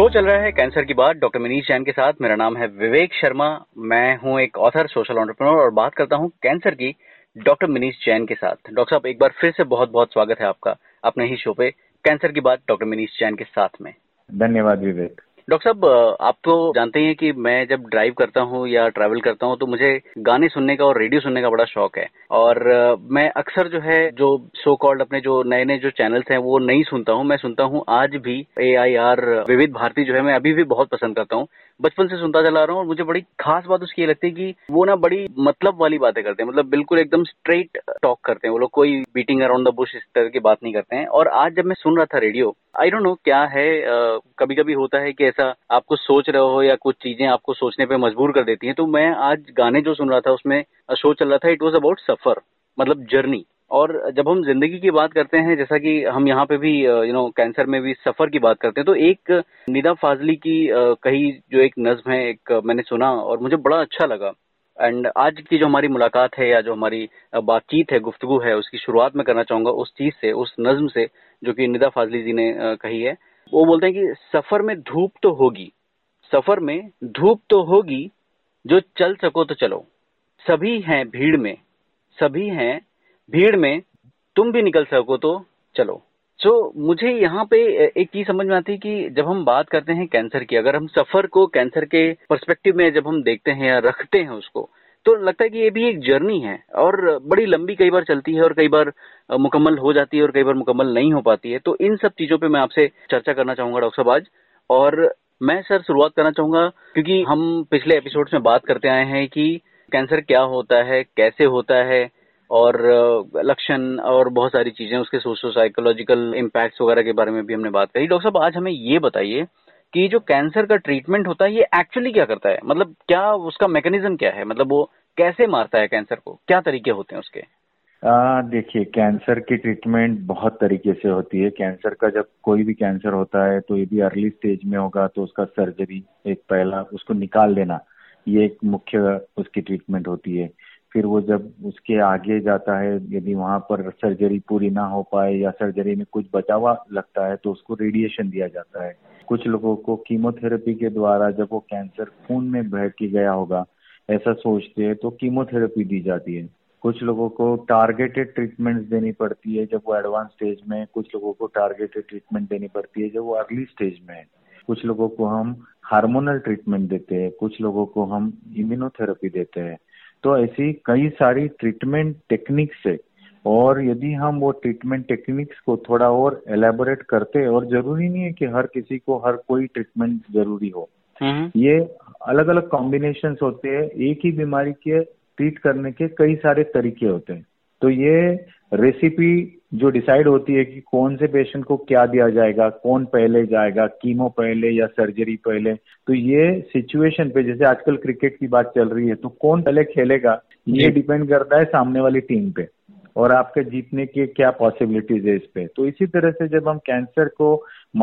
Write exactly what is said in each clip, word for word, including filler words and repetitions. Show चल रहा है कैंसर की बात डॉक्टर मिनीष जैन के साथ। मेरा नाम है विवेक शर्मा, मैं हूं एक ऑथर, सोशल एंटरप्रेन्योर और बात करता हूं कैंसर की डॉक्टर मिनीष जैन के साथ। डॉक्टर साहब, एक बार फिर से बहुत बहुत स्वागत है आपका अपने ही शो पे कैंसर की बात डॉक्टर मिनीष जैन के साथ में। धन्यवाद विवेक। डॉक्टर साहब, आप तो जानते हैं कि मैं जब ड्राइव करता हूँ या ट्रैवल करता हूँ तो मुझे गाने सुनने का और रेडियो सुनने का बड़ा शौक है, और मैं अक्सर जो है जो सो कॉल्ड अपने जो नए नए जो चैनल्स हैं वो नहीं सुनता हूँ। मैं सुनता हूँ आज भी, ए आई आर, विविध भारती जो है मैं अभी भी बहुत पसंद करता हूँ, बचपन से सुनता चला रहा हूँ। और मुझे बड़ी खास बात उसकी ये लगती है कि वो ना बड़ी मतलब वाली बातें करते हैं, मतलब बिल्कुल एकदम स्ट्रेट टॉक करते हैं वो लोग, कोई बीटिंग अराउंड द बुश इस तरह की बात नहीं करते हैं। और आज जब मैं सुन रहा था रेडियो, आई डोंट नो क्या है, कभी कभी होता है कि ऐसा आप कुछ सोच रहे हो या कुछ चीजें आपको सोचने पे मजबूर कर देती हैं। तो मैं आज गाने जो सुन रहा था उसमें शो चल रहा था, इट वाज अबाउट सफर, मतलब जर्नी। और जब हम जिंदगी की बात करते हैं, जैसा कि हम यहाँ पे भी यू नो कैंसर में भी सफर की बात करते हैं, तो एक निदा फाजली की कही जो एक नज्म है, एक मैंने सुना और मुझे बड़ा अच्छा लगा। एंड आज की जो हमारी मुलाकात है या जो हमारी बातचीत है, गुफ्तगू है, उसकी शुरुआत में करना चाहूंगा उस चीज से, उस नज्म से जो कि निदा फाजली जी ने कही है। वो बोलते हैं कि सफर में धूप तो होगी, सफर में धूप तो होगी, जो चल सको तो चलो, सभी हैं भीड़ में, सभी हैं भीड़ में, तुम भी निकल सको तो चलो। तो मुझे यहाँ पे एक चीज समझ में आती है कि जब हम बात करते हैं कैंसर की, अगर हम सफर को कैंसर के पर्सपेक्टिव में जब हम देखते हैं या रखते हैं उसको, तो लगता है कि ये भी एक जर्नी है और बड़ी लंबी कई बार चलती है और कई बार मुकम्मल हो जाती है और कई बार मुकम्मल नहीं हो पाती है। तो इन सब चीजों पे मैं आपसे चर्चा करना चाहूंगा डॉक्टर साहब आज। और मैं सर शुरुआत करना चाहूंगा, क्योंकि हम पिछले एपिसोड्स में बात करते आए हैं कि कैंसर क्या होता है, कैसे होता है, और लक्षण और बहुत सारी चीजें, उसके सोशो साइकोलॉजिकल इम्पैक्ट्स वगैरह के बारे में भी हमने बात करी। डॉक्टर साहब, आज हमें ये बताइए कि जो कैंसर का ट्रीटमेंट होता है ये एक्चुअली क्या करता है, मतलब क्या उसका मैकेनिज्म क्या है, मतलब वो कैसे मारता है कैंसर को, क्या तरीके होते हैं उसके? देखिए, कैंसर की ट्रीटमेंट बहुत तरीके से होती है। कैंसर का जब कोई भी कैंसर होता है तो ये भी अर्ली स्टेज में होगा तो उसका सर्जरी एक पहला, उसको निकाल देना, ये एक मुख्य उसकी ट्रीटमेंट होती है। फिर वो जब उसके आगे जाता है, यदि वहाँ पर सर्जरी पूरी ना हो पाए या सर्जरी में कुछ बचावा लगता है तो उसको रेडिएशन दिया जाता है। कुछ लोगों को कीमोथेरेपी के द्वारा, जब वो कैंसर खून में बह के गया होगा ऐसा सोचते हैं तो कीमोथेरेपी दी जाती है। कुछ लोगों को टारगेटेड ट्रीटमेंट्स देनी पड़ती है जब वो एडवांस स्टेज में है, कुछ लोगों को टारगेटेड ट्रीटमेंट देनी पड़ती है जब वो अर्ली स्टेज में है, कुछ लोगों को हम हार्मोनल ट्रीटमेंट देते हैं, कुछ लोगों को हम इम्यूनोथेरेपी देते हैं। तो ऐसी कई सारी ट्रीटमेंट टेक्निक्स है, और यदि हम वो ट्रीटमेंट टेक्निक्स को थोड़ा और एलैबोरेट करते, और जरूरी नहीं है कि हर किसी को हर कोई ट्रीटमेंट जरूरी हो, ये अलग अलग कॉम्बिनेशंस होते हैं, एक ही बीमारी के ट्रीट करने के कई सारे तरीके होते हैं। तो ये रेसिपी जो डिसाइड होती है कि कौन से पेशेंट को क्या दिया जाएगा, कौन पहले जाएगा, कीमो पहले या सर्जरी पहले, तो ये सिचुएशन पे, जैसे आजकल क्रिकेट की बात चल रही है तो कौन पहले खेलेगा ये डिपेंड करता है सामने वाली टीम पे और आपके जीतने के क्या पॉसिबिलिटीज है इस पे। तो इसी तरह से जब हम कैंसर को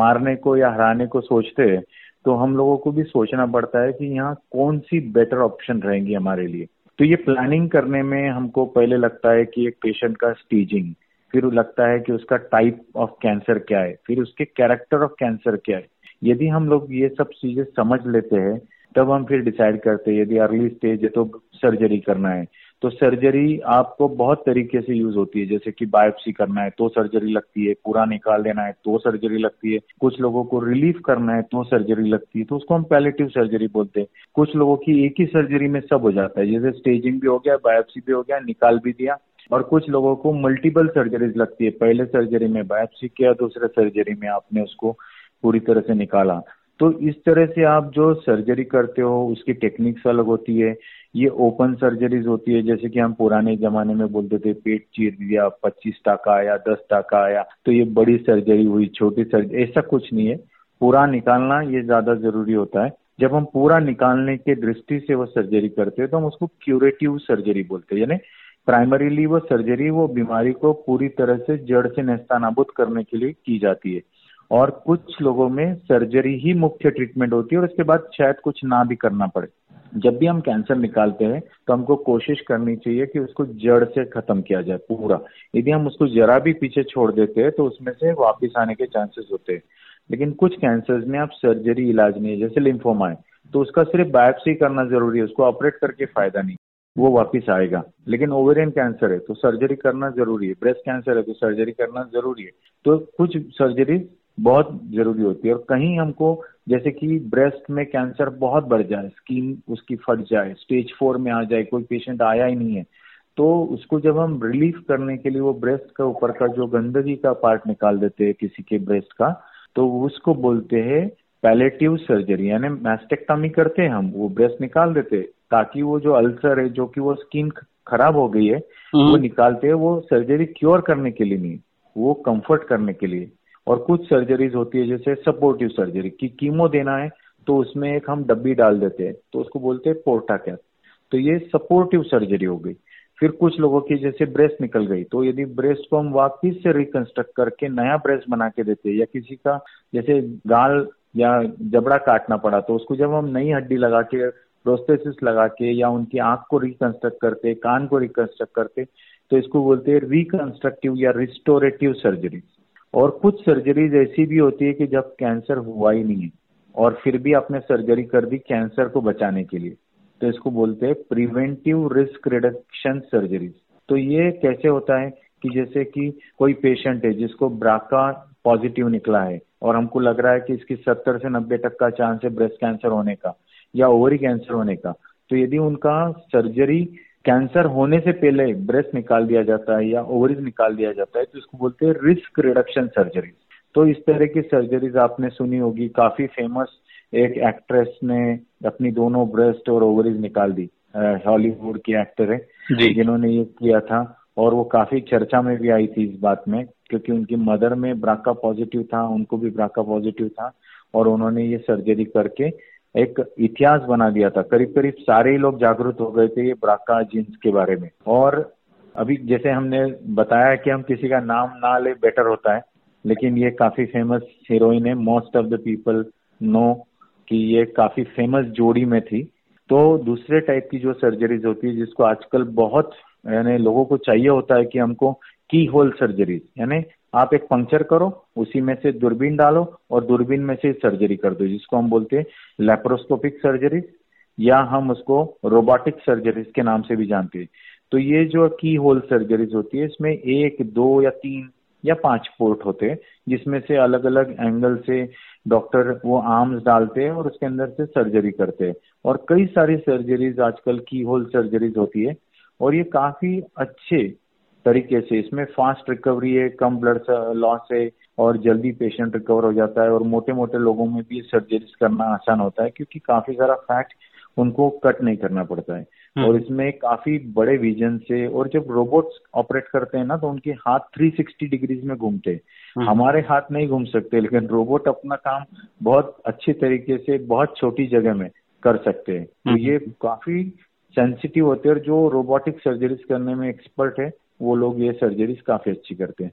मारने को या हराने को सोचते हैं तो हम लोगों को भी सोचना पड़ता है कि यहाँ कौन सी बेटर ऑप्शन रहेंगी हमारे लिए। तो ये प्लानिंग करने में हमको पहले लगता है कि एक पेशेंट का स्टेजिंग, फिर लगता है कि उसका टाइप ऑफ कैंसर क्या है, फिर उसके कैरेक्टर ऑफ कैंसर क्या है। यदि हम लोग ये सब चीजें समझ लेते हैं तब हम फिर डिसाइड करते हैं, यदि अर्ली स्टेज है तो सर्जरी करना है। तो सर्जरी आपको बहुत तरीके से यूज होती है, जैसे कि बायोप्सी करना है तो सर्जरी लगती है, पूरा निकाल देना है तो सर्जरी लगती है, कुछ लोगों को रिलीफ करना है तो सर्जरी लगती है, तो उसको हम पैलेटिव सर्जरी बोलते हैं। कुछ लोगों की एक ही सर्जरी में सब हो जाता है, जैसे स्टेजिंग भी हो गया, बायोप्सी भी हो गया, निकाल भी दिया, और कुछ लोगों को मल्टीपल सर्जरीज लगती है, पहले सर्जरी में बायोप्सी किया, दूसरे सर्जरी में आपने उसको पूरी तरह से निकाला। तो इस तरह से आप जो सर्जरी करते हो उसकी टेक्निक्स अलग होती है। ये ओपन सर्जरीज होती है, जैसे कि हम पुराने जमाने में बोलते थे पेट चीर दिया, पच्चीस टाका आया, दस टाका आया, तो ये बड़ी सर्जरी हुई, छोटी सर्जरी, ऐसा कुछ नहीं है। पूरा निकालना ये ज्यादा जरूरी होता है। जब हम पूरा निकालने के दृष्टि से वो सर्जरी करते हैं तो हम उसको क्यूरेटिव सर्जरी बोलते हैं, यानी प्राइमरीली वो सर्जरी वो बीमारी को पूरी तरह से जड़ से नेस्तनाबूद करने के लिए की जाती है। और कुछ लोगों में सर्जरी ही मुख्य ट्रीटमेंट होती है और इसके बाद शायद कुछ ना भी करना पड़े। जब भी हम कैंसर निकालते हैं तो हमको कोशिश करनी चाहिए कि उसको जड़ से खत्म किया जाए पूरा। यदि हम उसको जरा भी पीछे छोड़ देते हैं तो उसमें से वापस आने के चांसेस होते हैं। लेकिन कुछ कैंसर्स में आप सर्जरी इलाज नहीं है, जैसे लिम्फोमा है तो उसका सिर्फ बायोप्सी करना जरूरी है, उसको ऑपरेट करके फायदा नहीं, वो वापस आएगा। लेकिन ओवेरियन कैंसर है तो सर्जरी करना जरूरी है, ब्रेस्ट कैंसर है तो सर्जरी करना जरूरी है। तो कुछ सर्जरी बहुत जरूरी होती है। और कहीं हमको जैसे कि ब्रेस्ट में कैंसर बहुत बढ़ जाए, स्किन उसकी फट जाए, स्टेज फोर में आ जाए, कोई पेशेंट आया ही नहीं है, तो उसको जब हम रिलीफ करने के लिए वो ब्रेस्ट का ऊपर का जो गंदगी का पार्ट निकाल देते हैं किसी के ब्रेस्ट का, तो उसको बोलते हैं पैलेटिव सर्जरी, यानी मैस्टेक्टमी करते हैं हम, वो ब्रेस्ट निकाल देते हैं ताकि वो जो अल्सर है जो कि वो स्किन खराब हो गई है वो निकालते हैं। वो सर्जरी क्योर करने के लिए नहीं, वो कंफर्ट करने के लिए। और कुछ सर्जरीज होती है जैसे सपोर्टिव सर्जरी की कीमो देना है तो उसमें एक हम डब्बी डाल देते हैं तो उसको बोलते हैं पोर्टा कैप, तो ये सपोर्टिव सर्जरी हो गई। फिर कुछ लोगों की जैसे ब्रेस्ट निकल गई तो यदि ब्रेस्ट को हम वापस से रिकंस्ट्रक्ट करके नया ब्रेस्ट बना के देते हैं, या किसी का जैसे गाल या जबड़ा काटना पड़ा तो उसको जब हम नई हड्डी लगा के, प्रोस्थेसिस लगा के, या उनकी आंख को रिकंस्ट्रक्ट करते, कान को रिकंस्ट्रक्ट करते, तो इसको बोलते हैं रिकंस्ट्रक्टिव या रिस्टोरेटिव सर्जरी। और कुछ सर्जरीज ऐसी भी होती है कि जब कैंसर हुआ ही नहीं है और फिर भी आपने सर्जरी कर दी कैंसर को बचाने के लिए, तो इसको बोलते हैं प्रिवेंटिव रिस्क रिडक्शन सर्जरीज। तो ये कैसे होता है कि जैसे कि कोई पेशेंट है जिसको ब्राका पॉजिटिव निकला है और हमको लग रहा है कि इसकी सत्तर से नब्बे तक का चांस है ब्रेस्ट कैंसर होने का या ओवरी कैंसर होने का, तो यदि उनका सर्जरी कैंसर होने से पहले ब्रेस्ट निकाल दिया जाता है या ओवरीज निकाल दिया जाता है तो इसको बोलते हैं रिस्क रिडक्शन सर्जरीज। तो इस तरह की सर्जरीज आपने सुनी होगी, काफी फेमस एक एक्ट्रेस ने अपनी दोनों ब्रेस्ट और ओवरीज निकाल दी, हॉलीवुड की एक्टर है जिन्होंने ये किया था और वो काफी चर्चा में भी आई थी इस बात में, क्योंकि उनकी मदर में ब्राका पॉजिटिव था, उनको भी ब्राका पॉजिटिव था और उन्होंने ये सर्जरी करके एक इतिहास बना दिया था। करीब करीब सारे ही लोग जागरूक हो गए थे ये ब्राका जीन्स के बारे में। और अभी जैसे हमने बताया कि हम किसी का नाम ना ले बेटर होता है, लेकिन ये काफी फेमस हीरोइन है, most of the people know कि ये काफी फेमस जोड़ी में थी। तो दूसरे टाइप की जो सर्जरीज होती है जिसको आजकल बहुत यानी लोगों को चाहिए होता है कि हमको की होल सर्जरीज, यानी आप एक पंक्चर करो, उसी में से दूरबीन डालो और दूरबीन में से सर्जरी कर दो, जिसको हम बोलते हैं लैप्रोस्कोपिक सर्जरीज या हम उसको रोबोटिक सर्जरीज के नाम से भी जानते हैं। तो ये जो की होल सर्जरीज होती है इसमें एक, दो या तीन या पांच पोर्ट होते हैं जिसमें से अलग अलग एंगल से डॉक्टर वो आर्म्स डालते हैं और उसके अंदर से सर्जरी करते हैं। और कई सारी सर्जरीज आजकल की होल सर्जरीज होती है और ये काफी अच्छे तरीके से, इसमें फास्ट रिकवरी है, कम ब्लड लॉस है और जल्दी पेशेंट रिकवर हो जाता है। और मोटे मोटे लोगों में भी सर्जरीज करना आसान होता है क्योंकि काफी सारा फैट उनको कट नहीं करना पड़ता है और इसमें काफी बड़े विजन से। और जब रोबोट्स ऑपरेट करते हैं ना तो उनके हाथ तीन सौ साठ डिग्रीज में घूमते हैं, हमारे हाथ नहीं घूम सकते, लेकिन रोबोट अपना काम बहुत अच्छे तरीके से बहुत छोटी जगह में कर सकते हैं। तो ये काफी सेंसिटिव होते हैं और जो रोबोटिक सर्जरीज करने में एक्सपर्ट है वो लोग ये सर्जरीज काफी अच्छी करते हैं।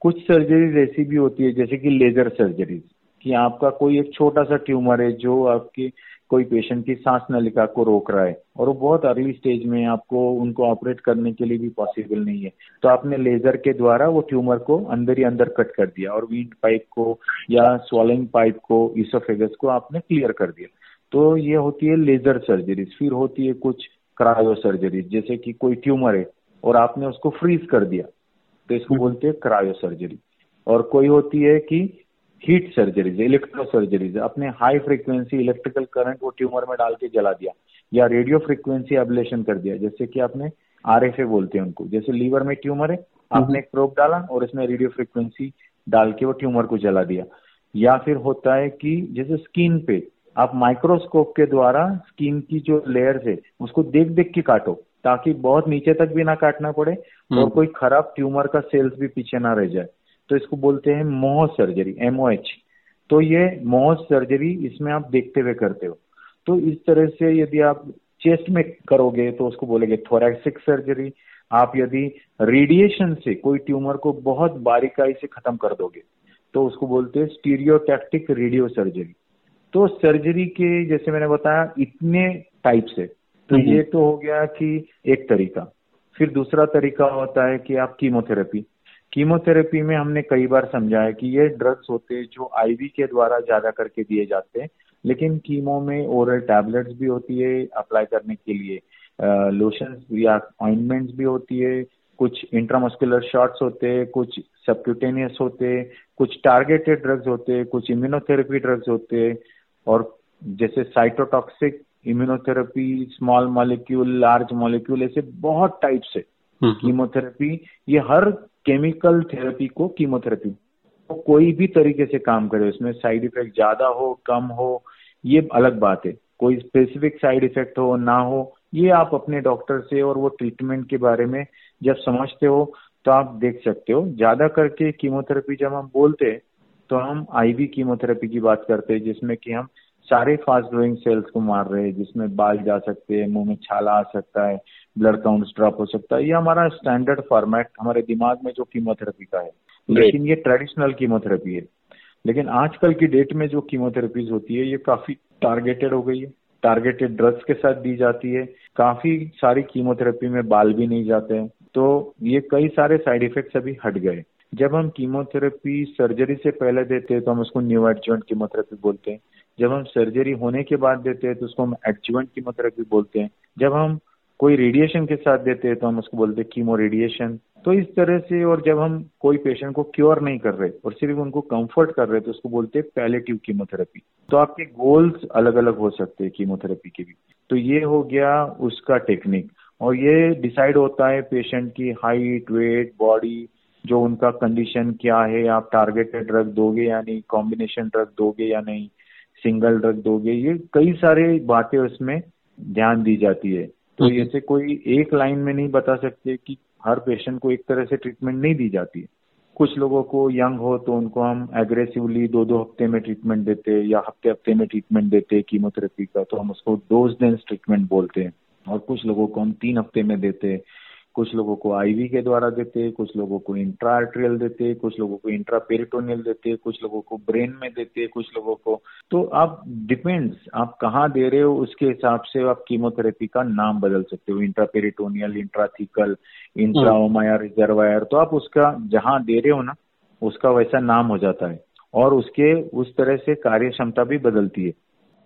कुछ सर्जरीज ऐसी भी होती है जैसे कि लेजर सर्जरीज, कि आपका कोई एक छोटा सा ट्यूमर है जो आपकी कोई पेशेंट की सांस नलिका को रोक रहा है और वो बहुत अर्ली स्टेज में, आपको उनको ऑपरेट करने के लिए भी पॉसिबल नहीं है, तो आपने लेजर के द्वारा वो ट्यूमर को अंदर ही अंदर कट कर दिया और विंड पाइप को या स्वॉलिंग पाइप को, इसोफेगस को आपने क्लियर कर दिया। तो ये होती है लेजर सर्जरीज। फिर होती है कुछ क्रायो सर्जरीज, जैसे कि कोई ट्यूमर है और आपने उसको फ्रीज कर दिया तो इसको बोलते हैं क्रायो सर्जरी। और कोई होती है कि हीट सर्जरीज, इलेक्ट्रो सर्जरीज, अपने हाई फ्रीक्वेंसी इलेक्ट्रिकल करंट वो ट्यूमर में डाल के जला दिया, या रेडियो फ्रीक्वेंसी एब्लेशन कर दिया, जैसे कि आपने आर एफ ए बोलते हैं उनको। जैसे लीवर में ट्यूमर है, आपने एक प्रोब डाला और इसमें रेडियो फ्रीक्वेंसी डाल के वो ट्यूमर को जला दिया। या फिर होता है कि जैसे स्किन पे आप माइक्रोस्कोप के द्वारा स्किन की जो लेयर्स है उसको देख देख के काटो ताकि बहुत नीचे तक भी ना काटना पड़े और कोई खराब ट्यूमर का सेल्स भी पीछे ना रह जाए, तो इसको बोलते हैं मोह सर्जरी, एम ओ एच। तो ये मोह सर्जरी इसमें आप देखते हुए करते हो। तो इस तरह से यदि आप चेस्ट में करोगे तो उसको बोलेंगे थोरैक्सिक सर्जरी। आप यदि रेडिएशन से कोई ट्यूमर को बहुत बारीकाई से खत्म कर दोगे तो उसको बोलते हैं स्टीरियोटैक्टिक रेडियो सर्जरी। तो सर्जरी के जैसे मैंने बताया इतने टाइप्स है, तो ये तो हो गया कि एक तरीका। फिर दूसरा तरीका होता है कि आप कीमोथेरेपी, कीमोथेरेपी में हमने कई बार समझाया कि ये ड्रग्स होते हैं जो आईवी के द्वारा ज़्यादा करके दिए जाते हैं, लेकिन कीमो में ओरल टैबलेट्स भी होती है अप्लाई करने के लिए, लोशंस या ऑइंटमेंट्स भी होती है, कुछ इंट्रामस्कुलर शॉट्स होते हैं, कुछ सबक्यूटेनियस होते हैं, कुछ टारगेटेड ड्रग्स होते हैं, कुछ इम्यूनोथेरेपी ड्रग्स होते हैं, और जैसे cytotoxic immunotherapy, small molecule, large molecule, ऐसे बहुत टाइप्स है कीमोथेरेपी। ये हर केमिकल थेरेपी को कीमोथेरेपी तो कोई भी तरीके से काम करे, उसमें साइड इफेक्ट ज्यादा हो कम हो ये अलग बात है, कोई स्पेसिफिक साइड इफेक्ट हो ना हो ये आप अपने डॉक्टर से और वो ट्रीटमेंट के बारे में जब समझते हो तो आप देख सकते हो। ज्यादा करके कीमोथेरेपी जब हम बोलते हैं तो हम आईवी कीमोथेरेपी की बात करते हैं जिसमें कि हम सारे फास्ट ग्रोइंग सेल्स को मार रहे हैं, जिसमें बाल जा सकते हैं, मुंह में छाला आ सकता है, ब्लड काउंट्स ड्रॉप हो सकता है, ये हमारा स्टैंडर्ड फॉर्मेट हमारे दिमाग में जो कीमोथेरेपी का है, लेकिन ये ट्रेडिशनल कीमोथेरेपी है। लेकिन आजकल की डेट में जो कीमोथेरेपीज होती है ये काफी टारगेटेड हो गई है, टारगेटेड ड्रग्स के साथ दी जाती है, काफी सारी कीमोथेरेपी में बाल भी नहीं जाते हैं, तो ये कई सारे साइड इफेक्ट्स अभी हट गए। जब हम कीमोथेरेपी सर्जरी से पहले देते हैं तो हम उसको न्यू एडजुवेंट कीमोथेरेपी बोलते हैं, जब हम सर्जरी होने के बाद देते हैं तो उसको हम एडजुवेंट कीमोथेरेपी बोलते हैं, जब हम कोई रेडिएशन के साथ देते हैं तो हम उसको बोलते हैं कीमो रेडिएशन। तो इस तरह से, और जब हम कोई पेशेंट को क्योर नहीं कर रहे और सिर्फ उनको कंफर्ट कर रहे तो उसको बोलते हैं पैलेटिव कीमोथेरेपी। तो आपके गोल्स अलग अलग हो सकते हैं कीमोथेरेपी के भी। तो ये हो गया उसका टेक्निक, और ये डिसाइड होता है पेशेंट की हाइट, वेट, बॉडी, जो उनका कंडीशन क्या है, आप टारगेटेड ड्रग दोगे या नहीं, कॉम्बिनेशन ड्रग दोगे या नहीं, सिंगल ड्रग दोगे, ये कई सारे बातें उसमें ध्यान दी जाती है। तो जैसे कोई एक लाइन में नहीं बता सकते कि हर पेशेंट को एक तरह से ट्रीटमेंट नहीं दी जाती है। कुछ लोगों को यंग हो तो उनको हम एग्रेसिवली दो दो हफ्ते में ट्रीटमेंट देते हैं या हफ्ते हफ्ते में ट्रीटमेंट देते हैं कीमोथेरेपी का, तो हम उसको डोज डेंस ट्रीटमेंट बोलते हैं, और कुछ लोगों को हम तीन हफ्ते में देते हैं, कुछ लोगों को आईवी के द्वारा देते, कुछ लोगों को इंट्रा आर्ट्रियल देते, कुछ लोगों को इंट्रा पेरिटोनियल देते, कुछ लोगों को ब्रेन में देते, कुछ लोगों को, तो आप डिपेंड्स आप कहाँ दे रहे हो उसके हिसाब से आप कीमोथेरेपी का नाम बदल सकते हो, intra peritoneal, intra thecal, intra ओमायर, reservoir, तो आप उसका जहाँ दे रहे हो ना उसका वैसा नाम हो जाता है, और उसके उस तरह से कार्य क्षमता भी बदलती है।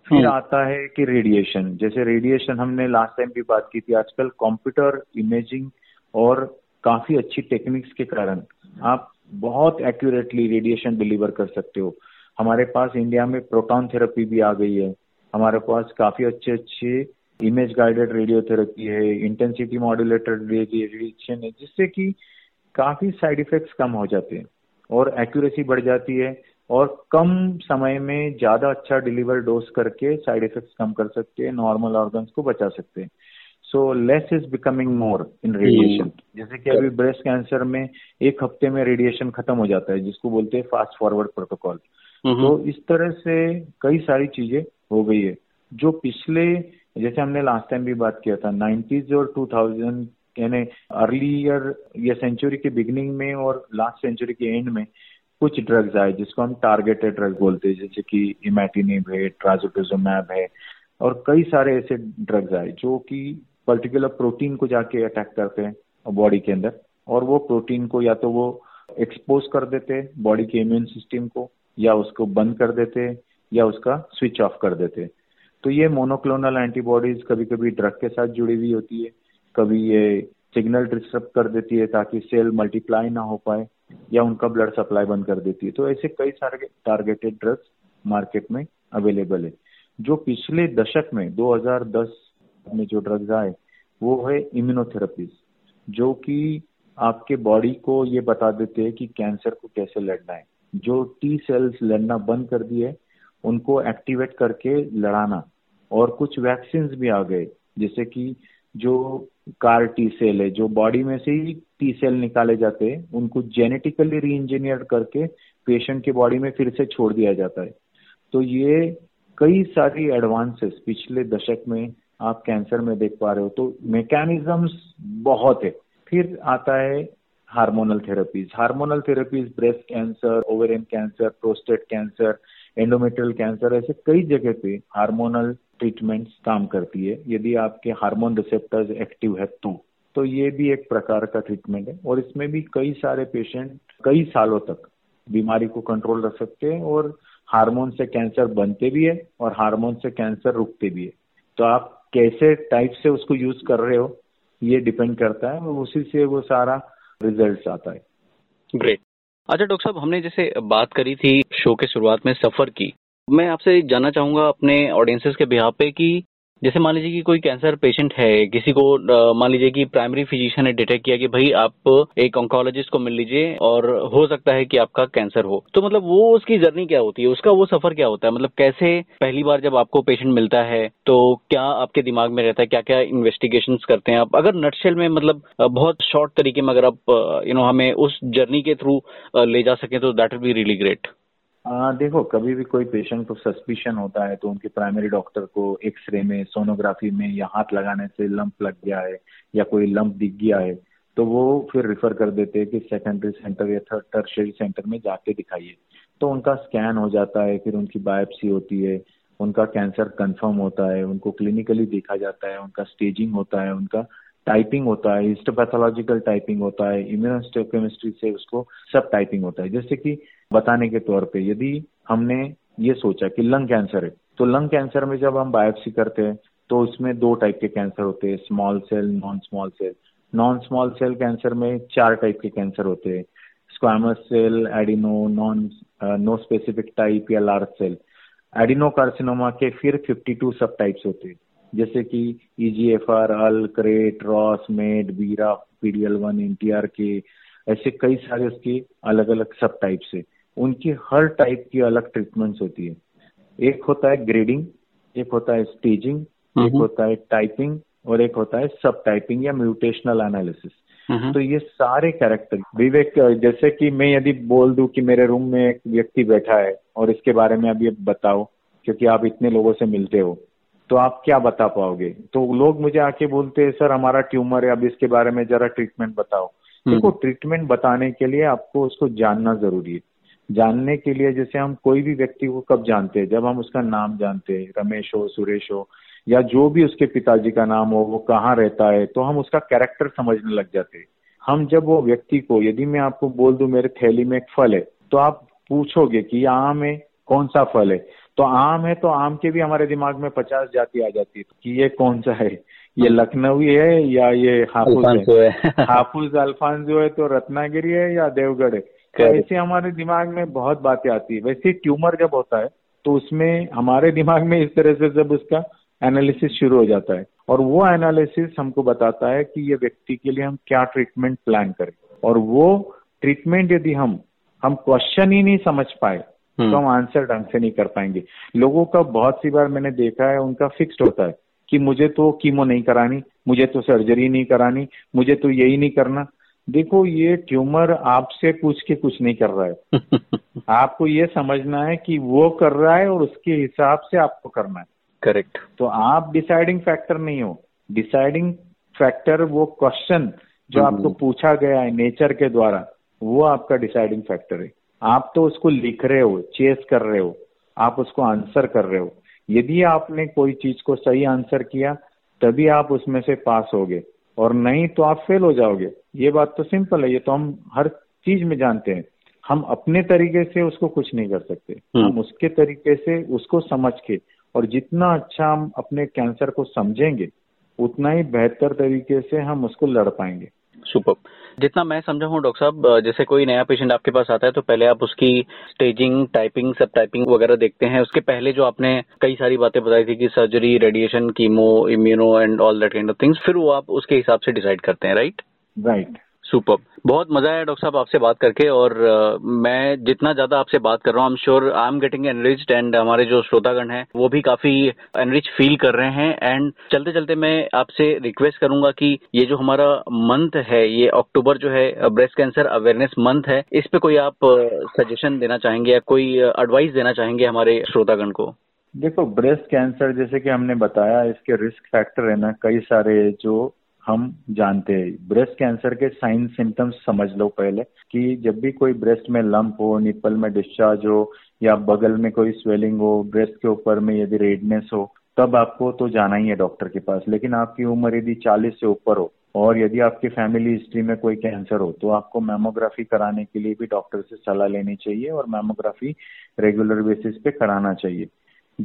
फिर आता है कि रेडिएशन, जैसे रेडिएशन हमने लास्ट टाइम भी बात की थी, आजकल कंप्यूटर इमेजिंग और काफी अच्छी टेक्निक्स के कारण आप बहुत एक्यूरेटली रेडिएशन डिलीवर कर सकते हो। हमारे पास इंडिया में प्रोटॉन थेरेपी भी आ गई है, हमारे पास काफी अच्छे अच्छे इमेज गाइडेड रेडियोथेरेपी है, इंटेंसिटी मॉड्यूलेटेड रेडिएशन है, जिससे कि काफी साइड इफेक्ट्स कम हो जाते हैं और एक्यूरेसी बढ़ जाती है, और कम समय में ज्यादा अच्छा डिलीवर डोज करके साइड इफेक्ट्स कम कर सकते हैं, नॉर्मल ऑर्गन्स को बचा सकते हैं। So less is becoming more in radiation. जैसे कि अभी ब्रेस्ट कैंसर में एक हफ्ते में रेडिएशन खत्म हो जाता है, जिसको बोलते हैं फास्ट फॉरवर्ड प्रोटोकॉल। तो इस तरह से कई सारी चीजें हो गई है जो पिछले, जैसे हमने लास्ट टाइम भी बात किया था, नाइन्टीज और टू थाउजेंड यानी अर्लीयर या सेंचुरी के बिगिनिंग में और लास्ट सेंचुरी के एंड में कुछ ड्रग्स आए जिसको हम टारगेटेड ड्रग बोलते हैं, जैसे कि इमेटिनिब है, ट्राज़ुटिज़ुमैब है, और कई सारे ऐसे ड्रग्स आए जो कि पर्टिकुलर प्रोटीन को जाके अटैक करते हैं बॉडी के अंदर, और वो प्रोटीन को या तो वो एक्सपोज कर देते हैं बॉडी के इम्यून सिस्टम को, या उसको बंद कर देते हैं, या उसका स्विच ऑफ कर देते हैं। तो ये मोनोक्लोनल एंटीबॉडीज कभी कभी ड्रग के साथ जुड़ी हुई होती है, कभी ये सिग्नल डिस्टर्ब कर देती है ताकि सेल मल्टीप्लाई ना हो पाए, या उनका ब्लड सप्लाई बंद कर देती है। तो ऐसे कई सारे टारगेटेड ड्रग्स मार्केट में अवेलेबल है। जो पिछले दशक में दो हज़ार दस में जो ड्रग्स आए वो है इम्यूनोथेरेपीज, जो कि आपके बॉडी को ये बता देते हैं कि कैंसर को कैसे लड़ना है, जो टी सेल्स लड़ना बंद कर दिए उनको एक्टिवेट करके लड़ाना। और कुछ वैक्सीन भी आ गए, जैसे कि जो कार टी सेल है, जो बॉडी में से ही टी सेल निकाले जाते हैं, उनको जेनेटिकली री इंजीनियर करके पेशेंट के बॉडी में फिर से छोड़ दिया जाता है। तो ये कई सारी एडवांसेस पिछले दशक में आप कैंसर में देख पा रहे हो। तो मैकेनिज्म्स बहुत है। फिर आता है hormonal therapies. Hormonal therapies breast cancer, ovarian cancer, prostate cancer, endometrial cancer, ऐसे कई जगह पे हार्मोनल ट्रीटमेंट्स काम करती है यदि आपके हार्मोन रिसेप्टर्स एक्टिव है तो। तो ये भी एक प्रकार का ट्रीटमेंट है और इसमें भी कई सारे पेशेंट कई सालों तक बीमारी को कंट्रोल रख सकते हैं और हार्मोन से कैंसर बनते भी है और हार्मोन से कैंसर रुकते भी है। तो आप कैसे टाइप से उसको यूज कर रहे हो ये डिपेंड करता है और उसी से वो सारा रिजल्ट आता है। ग्रेट। अच्छा डॉक्टर साहब, हमने जैसे बात करी थी शो के शुरुआत में सफर की, मैं आपसे जानना चाहूंगा अपने ऑडियंसेस के बिहाफ पे कि जैसे मान लीजिए कि कोई कैंसर पेशेंट है, किसी को मान लीजिए कि प्राइमरी फिजिशियन ने डिटेक्ट किया कि भाई आप एक ऑन्कोलॉजिस्ट को मिल लीजिए और हो सकता है कि आपका कैंसर हो, तो मतलब वो उसकी जर्नी क्या होती है, उसका वो सफर क्या होता है, मतलब कैसे पहली बार जब आपको पेशेंट मिलता है तो क्या आपके दिमाग में रहता है, क्या क्या इन्वेस्टिगेशंस करते हैं आप, अगर नटशेल में मतलब बहुत शॉर्ट तरीके में अगर आप यू नो हमें उस जर्नी के थ्रू ले जा सकें तो that will be really great. आ, देखो कभी भी कोई पेशेंट को सस्पिशन होता है तो उनके प्राइमरी डॉक्टर को एक्सरे में, सोनोग्राफी में या हाथ लगाने से लंप लग गया है या कोई लंप दिख गया है तो वो फिर रिफर कर देते हैं कि सेकेंडरी सेंटर या थर्ड टर्शियरी सेंटर में जाके दिखाइए। तो उनका स्कैन हो जाता है, फिर उनकी बायोप्सी होती है, उनका कैंसर कन्फर्म होता है, उनको क्लिनिकली देखा जाता है, उनका स्टेजिंग होता है, उनका टाइपिंग होता है, हिस्टोपैथोलॉजिकल टाइपिंग होता है, इम्यूनोहिस्टोकेमिस्ट्री से उसको सब टाइपिंग होता है। जैसे कि बताने के तौर पे यदि हमने ये सोचा कि लंग कैंसर है तो लंग कैंसर में जब हम बायोप्सी करते हैं तो उसमें दो टाइप के कैंसर होते हैं, small cell, non small cell. Non small cell cancer में चार टाइप के कैंसर होते हैं, squamous cell, adeno, non no specific type या लार्ज सेल। एडिनो कार्सिनोमा के फिर फिफ्टी टू सब टाइप्स होते हैं जैसे कि ई जी एफ आर, अल क्रेट रॉस, मेड, बीरा, PDL one, N T R K, ऐसे कई सारे उसकी अलग अलग सब टाइप्स है। उनकी हर टाइप की अलग ट्रीटमेंट्स होती है। एक होता है ग्रेडिंग, एक होता है स्टेजिंग, एक होता है टाइपिंग और एक होता है सब टाइपिंग या म्यूटेशनल एनालिसिस। तो ये सारे कैरेक्टर विवेक, जैसे कि मैं यदि बोल दूं कि मेरे रूम में एक व्यक्ति बैठा है और इसके बारे में अब ये बताओ क्योंकि आप इतने लोगों से मिलते हो तो आप क्या बता पाओगे, तो लोग मुझे आके बोलते हैं सर हमारा ट्यूमर है, अब इसके बारे में जरा ट्रीटमेंट बताओ। देखो ट्रीटमेंट बताने के लिए आपको उसको जानना जरूरी है। जानने के लिए जैसे हम कोई भी व्यक्ति को कब जानते हैं, जब हम उसका नाम जानते हैं, रमेश हो, सुरेश हो या जो भी उसके पिताजी का नाम हो, वो कहाँ रहता है, तो हम उसका कैरेक्टर समझने लग जाते हैं। हम जब वो व्यक्ति को, यदि मैं आपको बोल दूं मेरे थैली में एक फल है तो आप पूछोगे कि आम है, कौन सा फल है, तो आम है तो आम के भी हमारे दिमाग में पचास जाति आ जाती है कि ये कौन सा है, ये लखनवी है या ये हाफुज है, हाफुज अल्फांसो है तो रत्नागिरी है या देवगढ़ है। तो ऐसे हमारे दिमाग में बहुत बातें आती है। वैसे ट्यूमर जब होता है तो उसमें हमारे दिमाग में इस तरह से जब उसका एनालिसिस शुरू हो जाता है और वो एनालिसिस हमको बताता है कि ये व्यक्ति के लिए हम क्या ट्रीटमेंट प्लान करें, और वो ट्रीटमेंट यदि हम हम क्वेश्चन ही नहीं समझ पाए तो हम आंसर ढंग से नहीं कर पाएंगे। लोगों का बहुत सी बार मैंने देखा है उनका फिक्स्ड होता है कि मुझे तो कीमो नहीं करानी, मुझे तो सर्जरी नहीं करानी, मुझे तो यही नहीं करना। देखो ये ट्यूमर आपसे पूछ के कुछ नहीं कर रहा है आपको ये समझना है कि वो कर रहा है और उसके हिसाब से आपको करना है। करेक्ट। तो आप डिसाइडिंग फैक्टर नहीं हो। डिसाइडिंग फैक्टर वो क्वेश्चन जो आपको पूछा गया है नेचर के द्वारा, वो आपका डिसाइडिंग फैक्टर है। आप तो उसको लिख रहे हो, चेस कर रहे हो, आप उसको आंसर कर रहे हो। यदि आपने कोई चीज को सही आंसर किया तभी आप उसमें से पास होगे और नहीं तो आप फेल हो जाओगे। ये बात तो सिंपल है, ये तो हम हर चीज में जानते हैं। हम अपने तरीके से उसको कुछ नहीं कर सकते, हम उसके तरीके से उसको समझ के, और जितना अच्छा हम अपने कैंसर को समझेंगे उतना ही बेहतर तरीके से हम उसको लड़ पाएंगे। सुपर। जितना मैं समझा हूँ डॉक्टर साहब, जैसे कोई नया पेशेंट आपके पास आता है तो पहले आप उसकी स्टेजिंग, टाइपिंग, सब टाइपिंग वगैरह देखते हैं। उसके पहले जो आपने कई सारी बातें बताई थी कि surgery, radiation, chemo, immuno and all that kind of things, फिर वो आप उसके हिसाब से डिसाइड करते हैं। Right right super. बहुत मजा आया डॉक्टर साहब आपसे बात करके, और uh, मैं जितना ज्यादा आपसे बात कर रहा हूँ I am sure I am getting enriched, and हमारे जो श्रोतागण हैं वो भी काफी एनरिच फील कर रहे हैं। एंड चलते चलते मैं आपसे रिक्वेस्ट करूंगा कि ये जो हमारा मंथ है, ये अक्टूबर जो है ब्रेस्ट कैंसर अवेयरनेस मंथ है, इस पे कोई आप सजेशन uh, देना चाहेंगे या कोई एडवाइस uh, देना चाहेंगे हमारे श्रोतागण को। देखो ब्रेस्ट कैंसर जैसे कि हमने बताया, इसके रिस्क फैक्टर है ना कई सारे जो हम जानते हैं। ब्रेस्ट कैंसर के साइन सिम्टम्स समझ लो पहले, कि जब भी कोई ब्रेस्ट में लंप हो, निप्पल में डिस्चार्ज हो या बगल में कोई स्वेलिंग हो, ब्रेस्ट के ऊपर में यदि रेडनेस हो, तब आपको तो जाना ही है डॉक्टर के पास। लेकिन आपकी उम्र यदि चालीस से ऊपर हो और यदि आपकी फैमिली हिस्ट्री में कोई कैंसर हो तो आपको मैमोग्राफी कराने के लिए भी डॉक्टर से सलाह लेनी चाहिए और मैमोग्राफी रेगुलर बेसिस पे कराना चाहिए।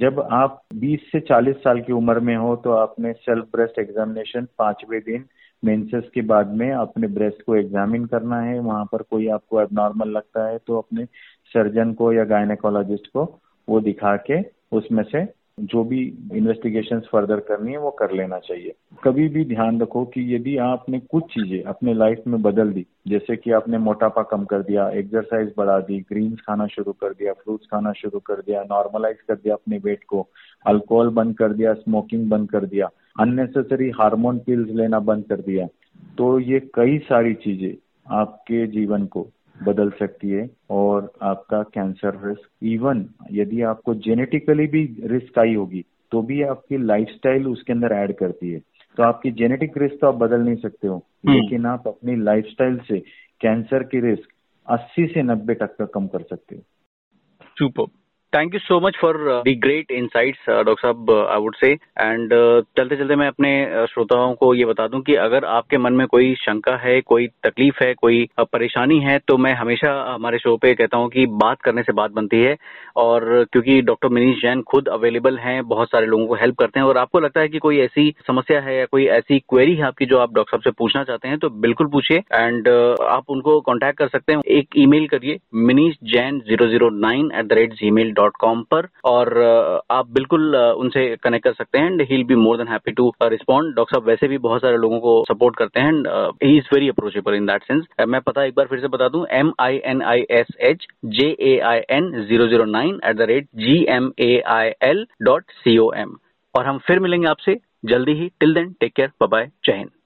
जब आप बीस से चालीस साल की उम्र में हो तो आपने सेल्फ ब्रेस्ट एग्जामिनेशन पांचवें दिन मेंसेस के बाद में अपने ब्रेस्ट को एग्जामिन करना है। वहां पर कोई आपको एबनॉर्मल लगता है तो अपने सर्जन को या गायनेकोलॉजिस्ट को वो दिखा के उसमें से जो भी इन्वेस्टिगेशंस फर्दर करनी है वो कर लेना चाहिए। कभी भी ध्यान रखो कि यदि आपने कुछ चीजें अपने लाइफ में बदल दी, जैसे कि आपने मोटापा कम कर दिया, एक्सरसाइज बढ़ा दी, ग्रीन्स खाना शुरू कर दिया, फ्रूट्स खाना शुरू कर दिया, नॉर्मलाइज कर दिया अपने वेट को, अल्कोहल बंद कर दिया, स्मोकिंग बंद कर दिया, अननेसेसरी हार्मोन पिल्स लेना बंद कर दिया, तो ये कई सारी चीजें आपके जीवन को बदल सकती है और आपका कैंसर रिस्क, इवन यदि आपको जेनेटिकली भी रिस्क आई होगी तो भी आपकी लाइफस्टाइल उसके अंदर ऐड करती है। तो आपकी जेनेटिक रिस्क तो आप बदल नहीं सकते हो, लेकिन आप अपनी लाइफस्टाइल से कैंसर की रिस्क अस्सी से नब्बे तक का कम कर सकते हो। Super, thank you so much for the great insights doctor साहब, आई वुड से। एंड चलते चलते मैं अपने श्रोताओं को ये बता दूं कि अगर आपके मन में कोई शंका है, कोई तकलीफ है, कोई परेशानी है, तो मैं हमेशा हमारे शो पे कहता हूं कि बात करने से बात बनती है। और क्योंकि डॉक्टर मिनीष जैन खुद अवेलेबल हैं, बहुत सारे लोगों को हेल्प करते हैं, और आपको लगता है कि कोई ऐसी समस्या है या कोई ऐसी क्वेरी है आपकी जो आप डॉक्टर साहब से पूछना चाहते हैं, तो बिल्कुल पूछिए। एंड आप उनको कॉन्टैक्ट कर सकते हैं, एक ई मेल करिए Manish Jain zero zero nine at the rate Gmail dot com पर, और आप बिल्कुल उनसे कनेक्ट कर सकते हैं। And he will be more than happy to respond. Doctor साहब वैसे भी बहुत सारे लोगों को सपोर्ट करते हैं, he is very approachable in that sense. मैं पता एक बार फिर से बता दूं, M I N I S H J A I N zero zero nine at the rate G M A I L dot C O M. और हम फिर मिलेंगे आपसे जल्दी ही। Till then take care, bye bye, जय हिंद।